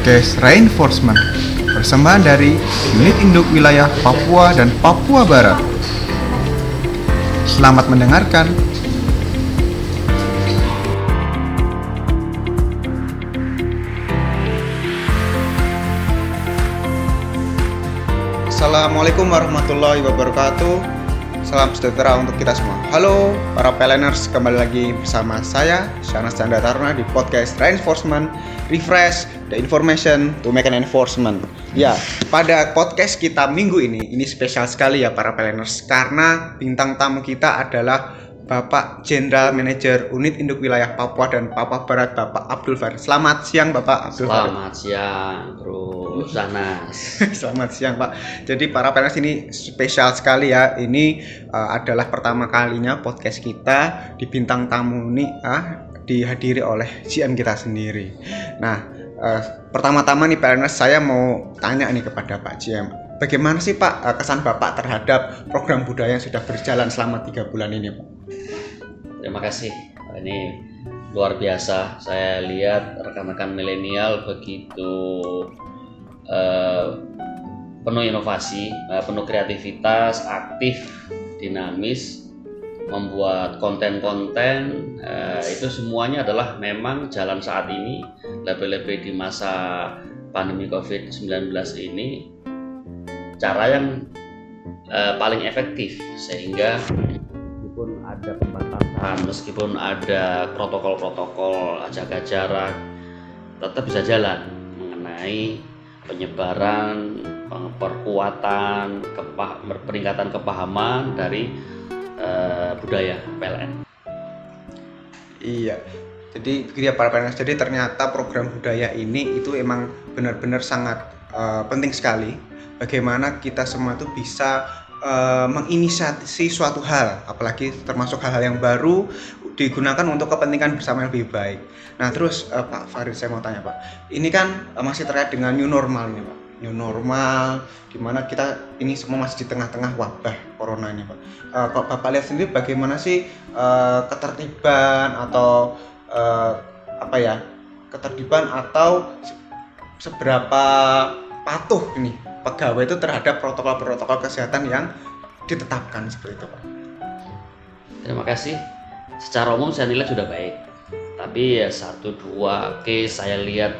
podcast Reinforcement, persembahan dari Unit Induk Wilayah Papua dan Papua Barat. Selamat mendengarkan. Assalamualaikum warahmatullahi wabarakatuh. Salam sejahtera untuk kita semua. Halo para PLNers, kembali lagi bersama saya Chanas Canda Tarno di podcast Reinforcement Refresh, the information to make an enforcement. Ya, pada podcast kita minggu ini spesial sekali ya para PLNers, karena bintang tamu kita adalah Bapak General Manager Unit Induk Wilayah Papua dan Papua Barat, Bapak Abdul Farid. Selamat siang Bapak Abdul Farid. Selamat siang Bro Chanas. Selamat siang Pak. Jadi para PLNers, ini spesial sekali ya. Ini adalah pertama kalinya podcast kita di bintang tamu ini dihadiri oleh GM kita sendiri. Nah, pertama-tama nih PLNers, saya mau tanya nih kepada Pak GM, bagaimana sih Pak kesan Bapak terhadap program budaya yang sudah berjalan selama 3 bulan ini Pak? Terima kasih. Ini luar biasa. Saya lihat rekan-rekan milenial begitu penuh inovasi, penuh kreativitas, aktif, dinamis, membuat konten-konten. Itu semuanya adalah memang jalan saat ini, lebih-lebih di masa pandemi COVID-19 ini, cara yang paling efektif, sehingga meskipun ada pembatasan, meskipun ada protokol-protokol, jaga jarak, tetap bisa jalan mengenai penyebaran, perkuatan, peringkatan kepahaman dari budaya PLN. Iya, jadi begitu ya para PLN. Jadi ternyata program budaya ini itu emang benar-benar sangat penting sekali. Bagaimana kita semua itu bisa menginisiasi suatu hal, apalagi termasuk hal-hal yang baru, digunakan untuk kepentingan bersama yang lebih baik. Nah terus Pak Farid, saya mau tanya Pak, ini kan masih terkait dengan new normal nih Pak. New normal, dimana kita ini semua masih di tengah-tengah wabah corona ini Pak. Kalau Bapak lihat sendiri bagaimana sih ketertiban atau seberapa patuh ini pegawai itu terhadap protokol-protokol kesehatan yang ditetapkan seperti itu Pak? Terima kasih. Secara umum saya nilai sudah baik, tapi ya 1-2 case saya lihat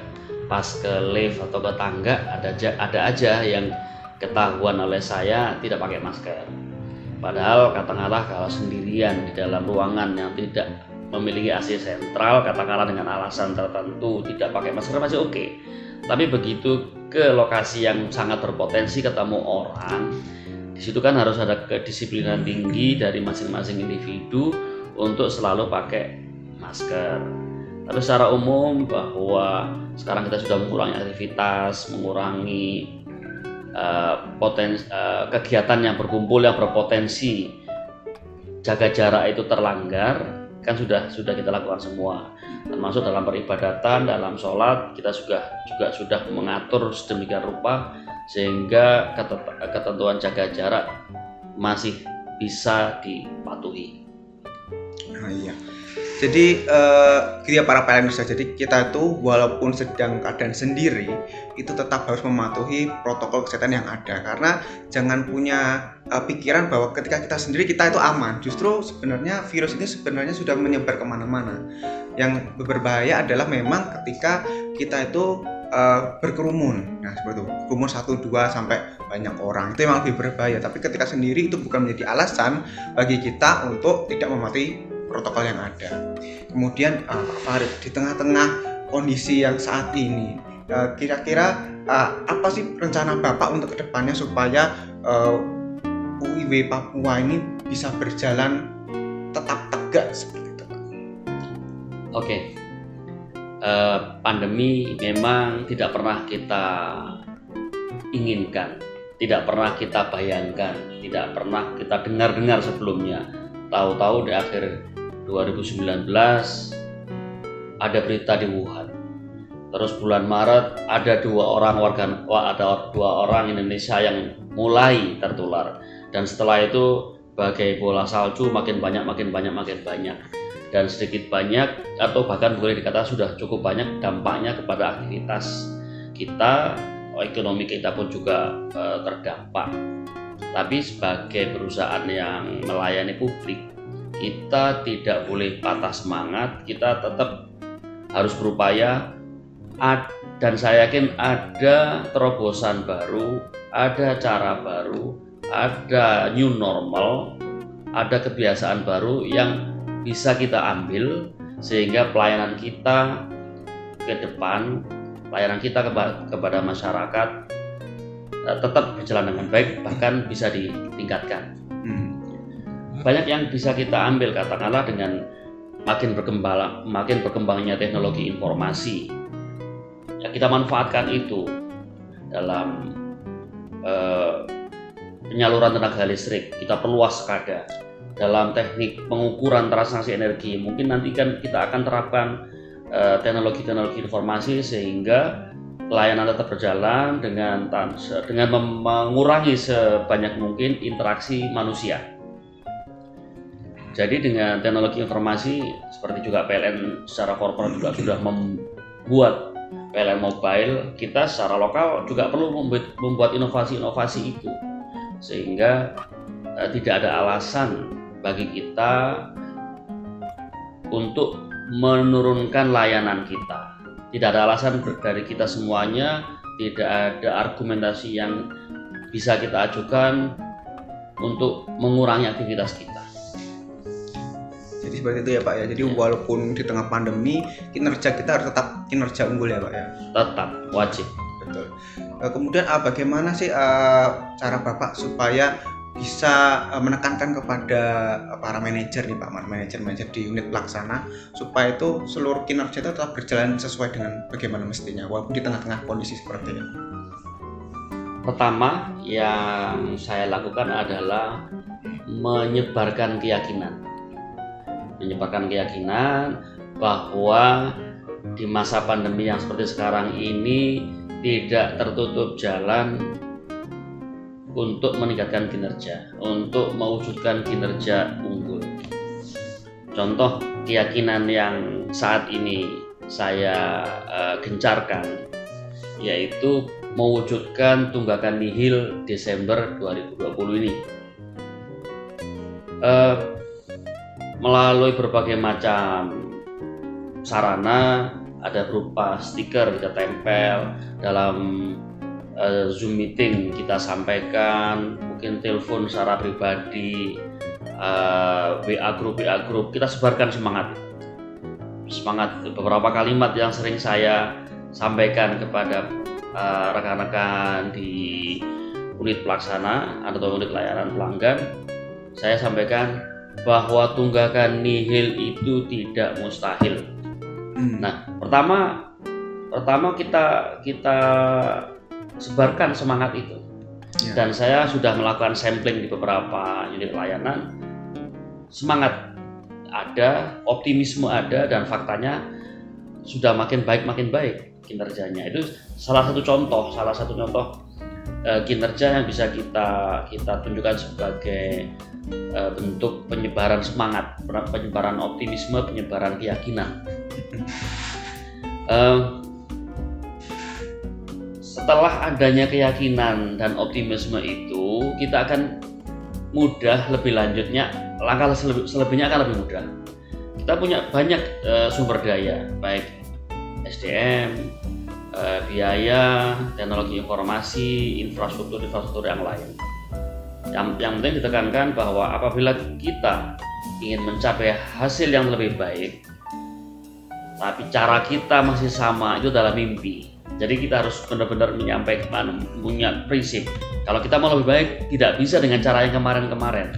pas ke lift atau ke tangga ada aja yang ketahuan oleh saya tidak pakai masker, padahal katakanlah kalau sendirian di dalam ruangan yang tidak memiliki AC sentral, katakanlah dengan alasan tertentu tidak pakai masker masih oke. Tapi begitu ke lokasi yang sangat berpotensi ketemu orang, di situ kan harus ada kedisiplinan tinggi dari masing-masing individu untuk selalu pakai masker. Tapi secara umum bahwa sekarang kita sudah mengurangi aktivitas, mengurangi kegiatan yang berkumpul yang berpotensi, jaga jarak itu terlanggar, kan sudah kita lakukan semua. Termasuk dalam peribadatan, dalam sholat kita juga sudah mengatur sedemikian rupa sehingga ketentuan jaga jarak masih bisa dipatuhi. Nah, iya. Jadi kita para PLNers, jadi kita itu walaupun sedang keadaan sendiri itu tetap harus mematuhi protokol kesehatan yang ada, karena jangan punya pikiran bahwa ketika kita sendiri kita itu aman. Justru sebenarnya virus ini sebenarnya sudah menyebar kemana-mana. Yang berbahaya adalah memang ketika kita itu berkerumun. Nah seperti itu, kerumun 1-2 sampai banyak orang itu memang lebih berbahaya. Tapi ketika sendiri itu bukan menjadi alasan bagi kita untuk tidak mematuhi protokol yang ada. Kemudian Pak Farid, di tengah-tengah kondisi yang saat ini, kira-kira apa sih rencana Bapak untuk kedepannya supaya UIW Papua ini bisa berjalan tetap tegak seperti itu Pak? Oke. Pandemi memang tidak pernah kita inginkan, tidak pernah kita bayangkan, tidak pernah kita dengar-dengar sebelumnya. Tahu-tahu di akhir 2019 ada berita di Wuhan. Terus bulan Maret ada dua orang Indonesia yang mulai tertular. Dan setelah itu bagai bola salju makin banyak. Dan sedikit banyak, atau bahkan boleh dikatakan sudah cukup banyak dampaknya kepada aktivitas kita, ekonomi kita pun juga terdampak. Tapi sebagai perusahaan yang melayani publik, kita tidak boleh patah semangat, kita tetap harus berupaya, dan saya yakin ada terobosan baru, ada cara baru, ada new normal, ada kebiasaan baru yang bisa kita ambil sehingga pelayanan kita ke depan, pelayanan kita kepada masyarakat tetap berjalan dengan baik, bahkan bisa ditingkatkan. Banyak yang bisa kita ambil, katakanlah dengan makin berkembangnya teknologi informasi, ya kita manfaatkan itu dalam penyaluran tenaga listrik, kita perluas SCADA. Dalam teknik pengukuran transaksi energi, mungkin nanti kan kita akan terapkan teknologi-teknologi informasi sehingga pelayanan tetap berjalan dengan mengurangi sebanyak mungkin interaksi manusia. Jadi dengan teknologi informasi, seperti juga PLN secara korporat juga sudah membuat PLN mobile, kita secara lokal juga perlu membuat inovasi-inovasi itu. Sehingga tidak ada alasan bagi kita untuk menurunkan layanan kita. Tidak ada alasan dari kita semuanya, tidak ada argumentasi yang bisa kita ajukan untuk mengurangi aktivitas kita. Jadi seperti itu ya Pak ya. Jadi walaupun di tengah pandemi, kinerja kita harus tetap kinerja unggul ya Pak ya. Tetap wajib. Betul. Kemudian bagaimana sih cara Bapak supaya bisa menekankan kepada para manajer nih Pak, manajer di unit pelaksana supaya itu seluruh kinerja itu tetap berjalan sesuai dengan bagaimana mestinya walaupun di tengah-tengah kondisi seperti ini? Pertama yang saya lakukan adalah menyebarkan keyakinan bahwa di masa pandemi yang seperti sekarang ini tidak tertutup jalan untuk meningkatkan kinerja, untuk mewujudkan kinerja unggul. Contoh keyakinan yang saat ini saya gencarkan yaitu mewujudkan tunggakan nihil Desember 2020 ini. Melalui berbagai macam sarana, ada berupa stiker kita tempel, dalam Zoom meeting kita sampaikan, mungkin telepon secara pribadi, WA group, kita sebarkan semangat. Beberapa kalimat yang sering saya sampaikan kepada rekan-rekan di unit pelaksana atau unit layanan pelanggan, saya sampaikan bahwa tunggakan nihil itu tidak mustahil. Nah, pertama kita sebarkan semangat itu. Ya. Dan saya sudah melakukan sampling di beberapa unit layanan. Semangat ada, optimisme ada, dan faktanya sudah makin baik kinerjanya. Itu salah satu contoh kinerja yang bisa kita tunjukkan sebagai bentuk penyebaran semangat, penyebaran optimisme, penyebaran keyakinan. Setelah adanya keyakinan dan optimisme itu, kita akan mudah, lebih lanjutnya langkah selebihnya akan lebih mudah. Kita punya banyak sumber daya, baik SDM, biaya, teknologi informasi, infrastruktur yang lain. Yang penting ditekankan bahwa apabila kita ingin mencapai hasil yang lebih baik, tapi cara kita masih sama, itu adalah mimpi. Jadi kita harus benar-benar menyampaikan, punya prinsip. Kalau kita mau lebih baik, tidak bisa dengan cara yang kemarin-kemarin.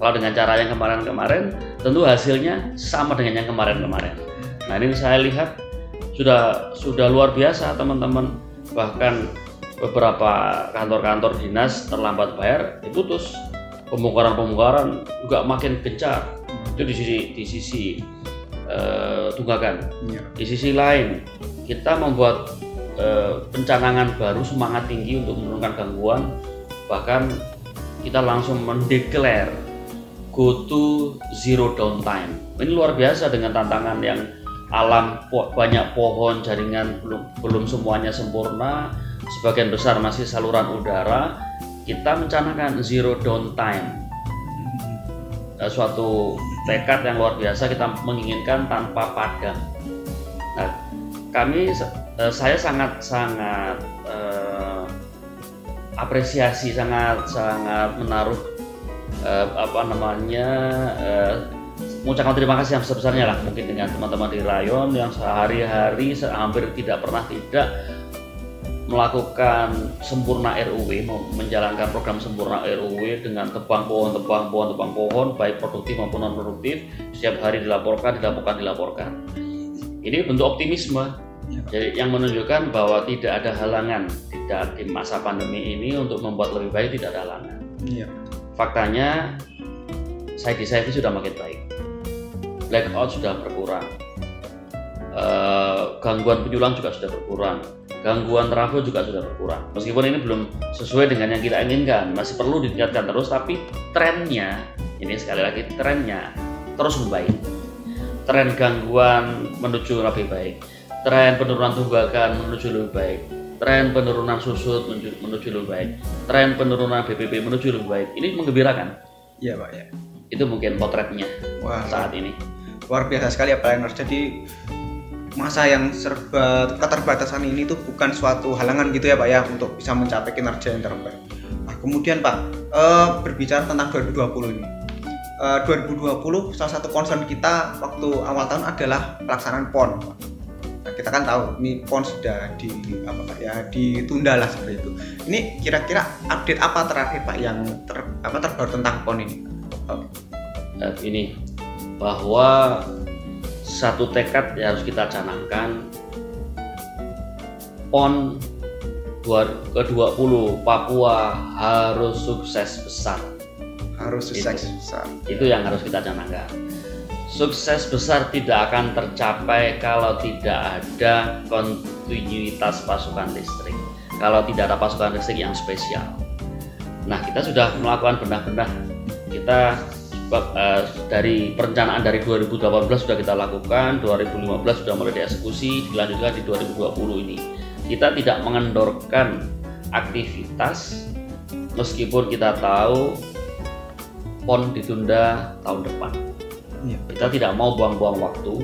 Kalau dengan cara yang kemarin-kemarin, tentu hasilnya sama dengan yang kemarin-kemarin. Nah, ini saya lihat sudah luar biasa teman-teman. Bahkan beberapa kantor-kantor dinas terlambat bayar diputus, pembongkaran juga makin gencar. Itu di sisi tunggakan. Ya. Di sisi lain kita membuat pencanangan baru, semangat tinggi untuk menurunkan gangguan. Bahkan kita langsung mendeklar go to zero downtime. Ini luar biasa dengan tantangan yang alam, banyak pohon, jaringan belum semuanya sempurna, sebagian besar masih saluran udara, kita mencanangkan zero downtime. Suatu tekad yang luar biasa, kita menginginkan tanpa padam. Nah, saya sangat-sangat apresiasi, sangat-sangat menaruh mengucapkan terima kasih yang sebesarnya lah mungkin dengan teman-teman di rayon yang sehari-hari hampir tidak pernah tidak melakukan sempurna RUW, menjalankan program sempurna RUW dengan tebang pohon, baik produktif maupun non produktif, setiap hari dilaporkan. Ini bentuk optimisme, jadi yang menunjukkan bahwa tidak ada halangan, tidak di masa pandemi ini untuk membuat lebih baik tidak ada halangan. Ya. Faktanya, side-side sudah makin baik, blackout sudah berkurang, gangguan penyulang juga sudah berkurang, gangguan trafo juga sudah berkurang. Meskipun ini belum sesuai dengan yang kita inginkan, masih perlu ditingkatkan terus, tapi trennya, ini sekali lagi trennya terus membaik. Tren gangguan menuju lebih baik, tren penurunan tunggakan menuju lebih baik, tren penurunan susut menuju lebih baik, tren penurunan BPP menuju lebih baik. Ini menggembirakan. Iya Pak ya. Itu mungkin potretnya. Wah, saat ini. Luar biasa sekali ya planners. Jadi masa yang serba keterbatasan ini tuh bukan suatu halangan gitu ya Pak ya untuk bisa mencapai kinerja yang terbaik. Nah, kemudian Pak, berbicara tentang 2020 ini. 2020 salah satu concern kita waktu awal tahun adalah pelaksanaan PON. Nah, kita kan tahu ini PON sudah ditunda lah seperti itu. Ini kira-kira update apa terakhir Pak yang terbaru tentang PON ini? Ini bahwa satu tekad yang harus kita canangkan, PON ke-20 Papua harus sukses besar. Itu yang harus kita canangkan. Sukses besar tidak akan tercapai kalau tidak ada kontinuitas pasukan listrik, kalau tidak ada pasukan listrik yang spesial. Nah, kita sudah melakukan benah-benah. Kita dari perencanaan dari 2018 sudah kita lakukan, 2015 sudah mulai dieksekusi, dilanjutkan di 2020 ini. Kita tidak mengendorkan aktivitas meskipun kita tahu PON ditunda tahun depan. Ya. Kita tidak mau buang-buang waktu.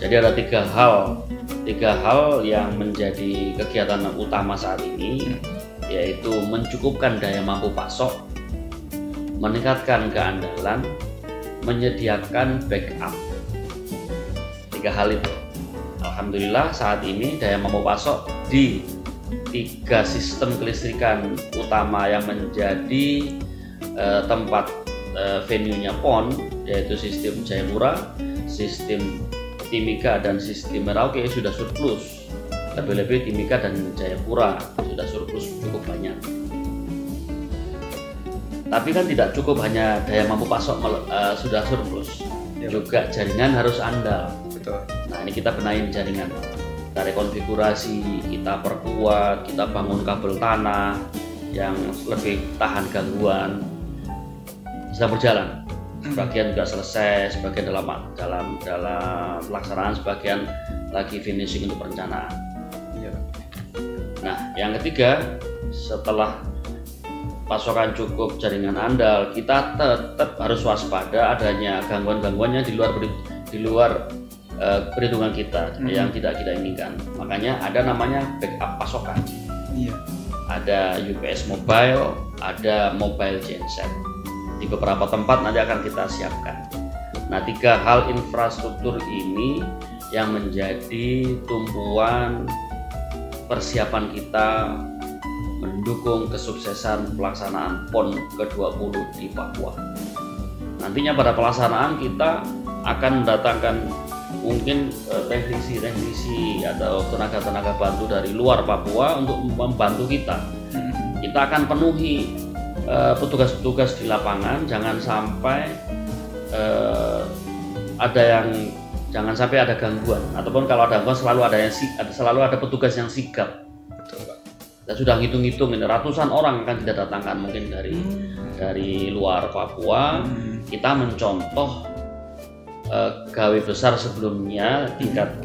Jadi ada tiga hal yang menjadi kegiatan utama saat ini, yaitu mencukupkan daya mampu pasok, meningkatkan keandalan, menyediakan backup. Tiga hal itu. Alhamdulillah saat ini daya mampu pasok di tiga sistem kelistrikan utama yang menjadi tempat venue-nya PON, yaitu sistem Jayapura, sistem Timika, dan sistem Merauke sudah surplus. Lebih-lebih Timika dan Jayapura sudah surplus cukup banyak. Tapi kan tidak cukup hanya daya mampu pasok sudah surplus, juga jaringan harus andal. Betul. Nah, ini kita benahin jaringan, kita rekonfigurasi, kita perkuat, kita bangun kabel tanah yang lebih tahan gangguan. Sudah berjalan, sebagian juga selesai, sebagian dalam pelaksanaan, sebagian lagi finishing untuk perencanaan. Ya. Nah, yang ketiga, setelah pasokan cukup, jaringan andal, kita tetap harus waspada adanya gangguan-gangguannya di luar perhitungan kita yang tidak kita inginkan. Makanya ada namanya backup pasokan. Ya. Ada UPS mobile, ada mobile genset. Di beberapa tempat nanti akan kita siapkan. Nah, tiga hal infrastruktur ini yang menjadi tumpuan persiapan kita mendukung kesuksesan pelaksanaan PON ke-20 di Papua. Nantinya pada pelaksanaan kita akan mendatangkan mungkin teknisi atau tenaga bantu dari luar Papua untuk membantu kita. Kita akan penuhi petugas-petugas di lapangan, jangan sampai ada gangguan, ataupun kalau ada gangguan selalu ada petugas yang sigap. Betul, Pak. Kita sudah hitung-hitung ini ratusan orang akan kita datangkan mungkin dari luar Papua. Kita mencontoh gawe besar sebelumnya tingkat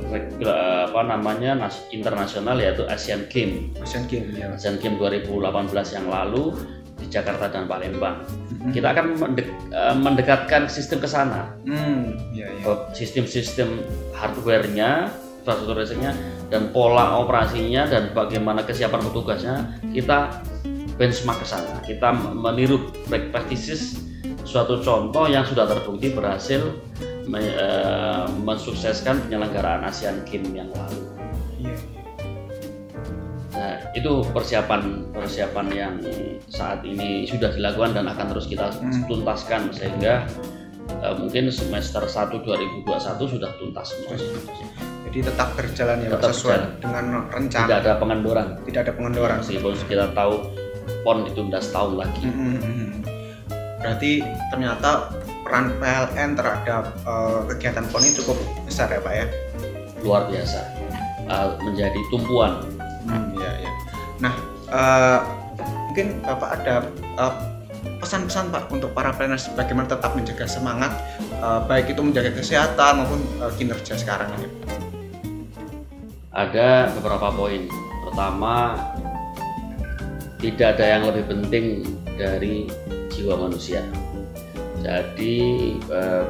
internasional, yaitu Asian Games 2018 yang lalu di Jakarta dan Palembang. Kita akan mendekatkan sistem ke sana. Sistem-sistem hardware-nya, infrastrukturnya, dan pola operasinya, dan bagaimana kesiapan petugasnya, kita benchmark ke sana. Kita meniru best practices, suatu contoh yang sudah terbukti berhasil mensukseskan penyelenggaraan Asian Games yang lalu. Nah, itu persiapan yang saat ini sudah dilakukan dan akan terus kita tuntaskan, sehingga mungkin semester 1 2021 sudah tuntas semua. Jadi tetap berjalan ya, sesuai dengan rencana. Tidak ada pengendoran. Meskipun kita tahu PON ditunda setahun lagi. Berarti ternyata peran PLN terhadap kegiatan PON ini cukup besar ya Pak ya? Luar biasa, menjadi tumpuan. Nah, mungkin Bapak ada pesan-pesan Pak untuk para planners bagaimana tetap menjaga semangat, baik itu menjaga kesehatan maupun kinerja sekarang ya? Ada beberapa poin. Pertama, tidak ada yang lebih penting dari jiwa manusia. Jadi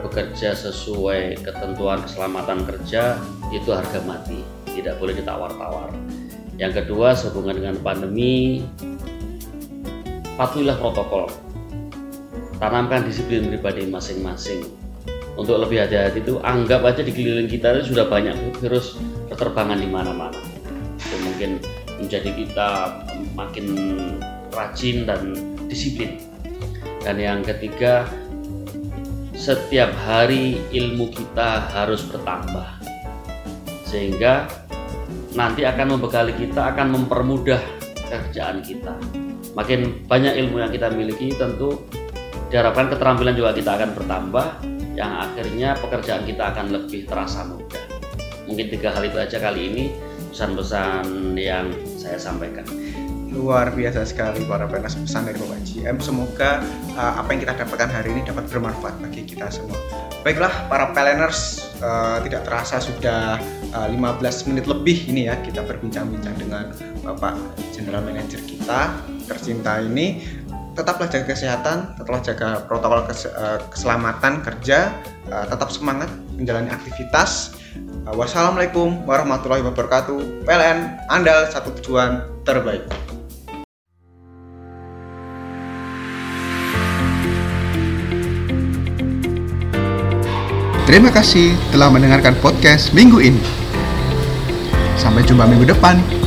bekerja sesuai ketentuan keselamatan kerja itu harga mati, tidak boleh ditawar-tawar. Yang kedua, sehubungan dengan pandemi, patuhilah protokol, tanamkan disiplin pribadi masing-masing. Untuk lebih hati-hati itu, anggap aja di keliling kita itu sudah banyak virus berterbangan di mana-mana. Itu mungkin menjadi kita makin rajin dan disiplin. Dan yang ketiga, setiap hari ilmu kita harus bertambah, sehingga nanti akan membekali kita, akan mempermudah kerjaan kita. Makin banyak ilmu yang kita miliki, tentu diharapkan keterampilan juga kita akan bertambah, yang akhirnya pekerjaan kita akan lebih terasa mudah. Mungkin 3 hal itu aja kali ini pesan-pesan yang saya sampaikan. Luar biasa sekali para penas, pesan dari Bapak GM. Semoga apa yang kita dapatkan hari ini dapat bermanfaat bagi kita semua. Baiklah para PLNers, tidak terasa sudah 15 menit lebih ini ya kita berbincang-bincang dengan Bapak General Manager kita tercinta ini. Tetaplah jaga kesehatan, tetaplah jaga protokol keselamatan kerja, tetap semangat menjalani aktivitas. Wassalamualaikum warahmatullahi wabarakatuh. PLN andal, satu tujuan, terbaik. Terima kasih telah mendengarkan podcast minggu ini. Sampai jumpa minggu depan.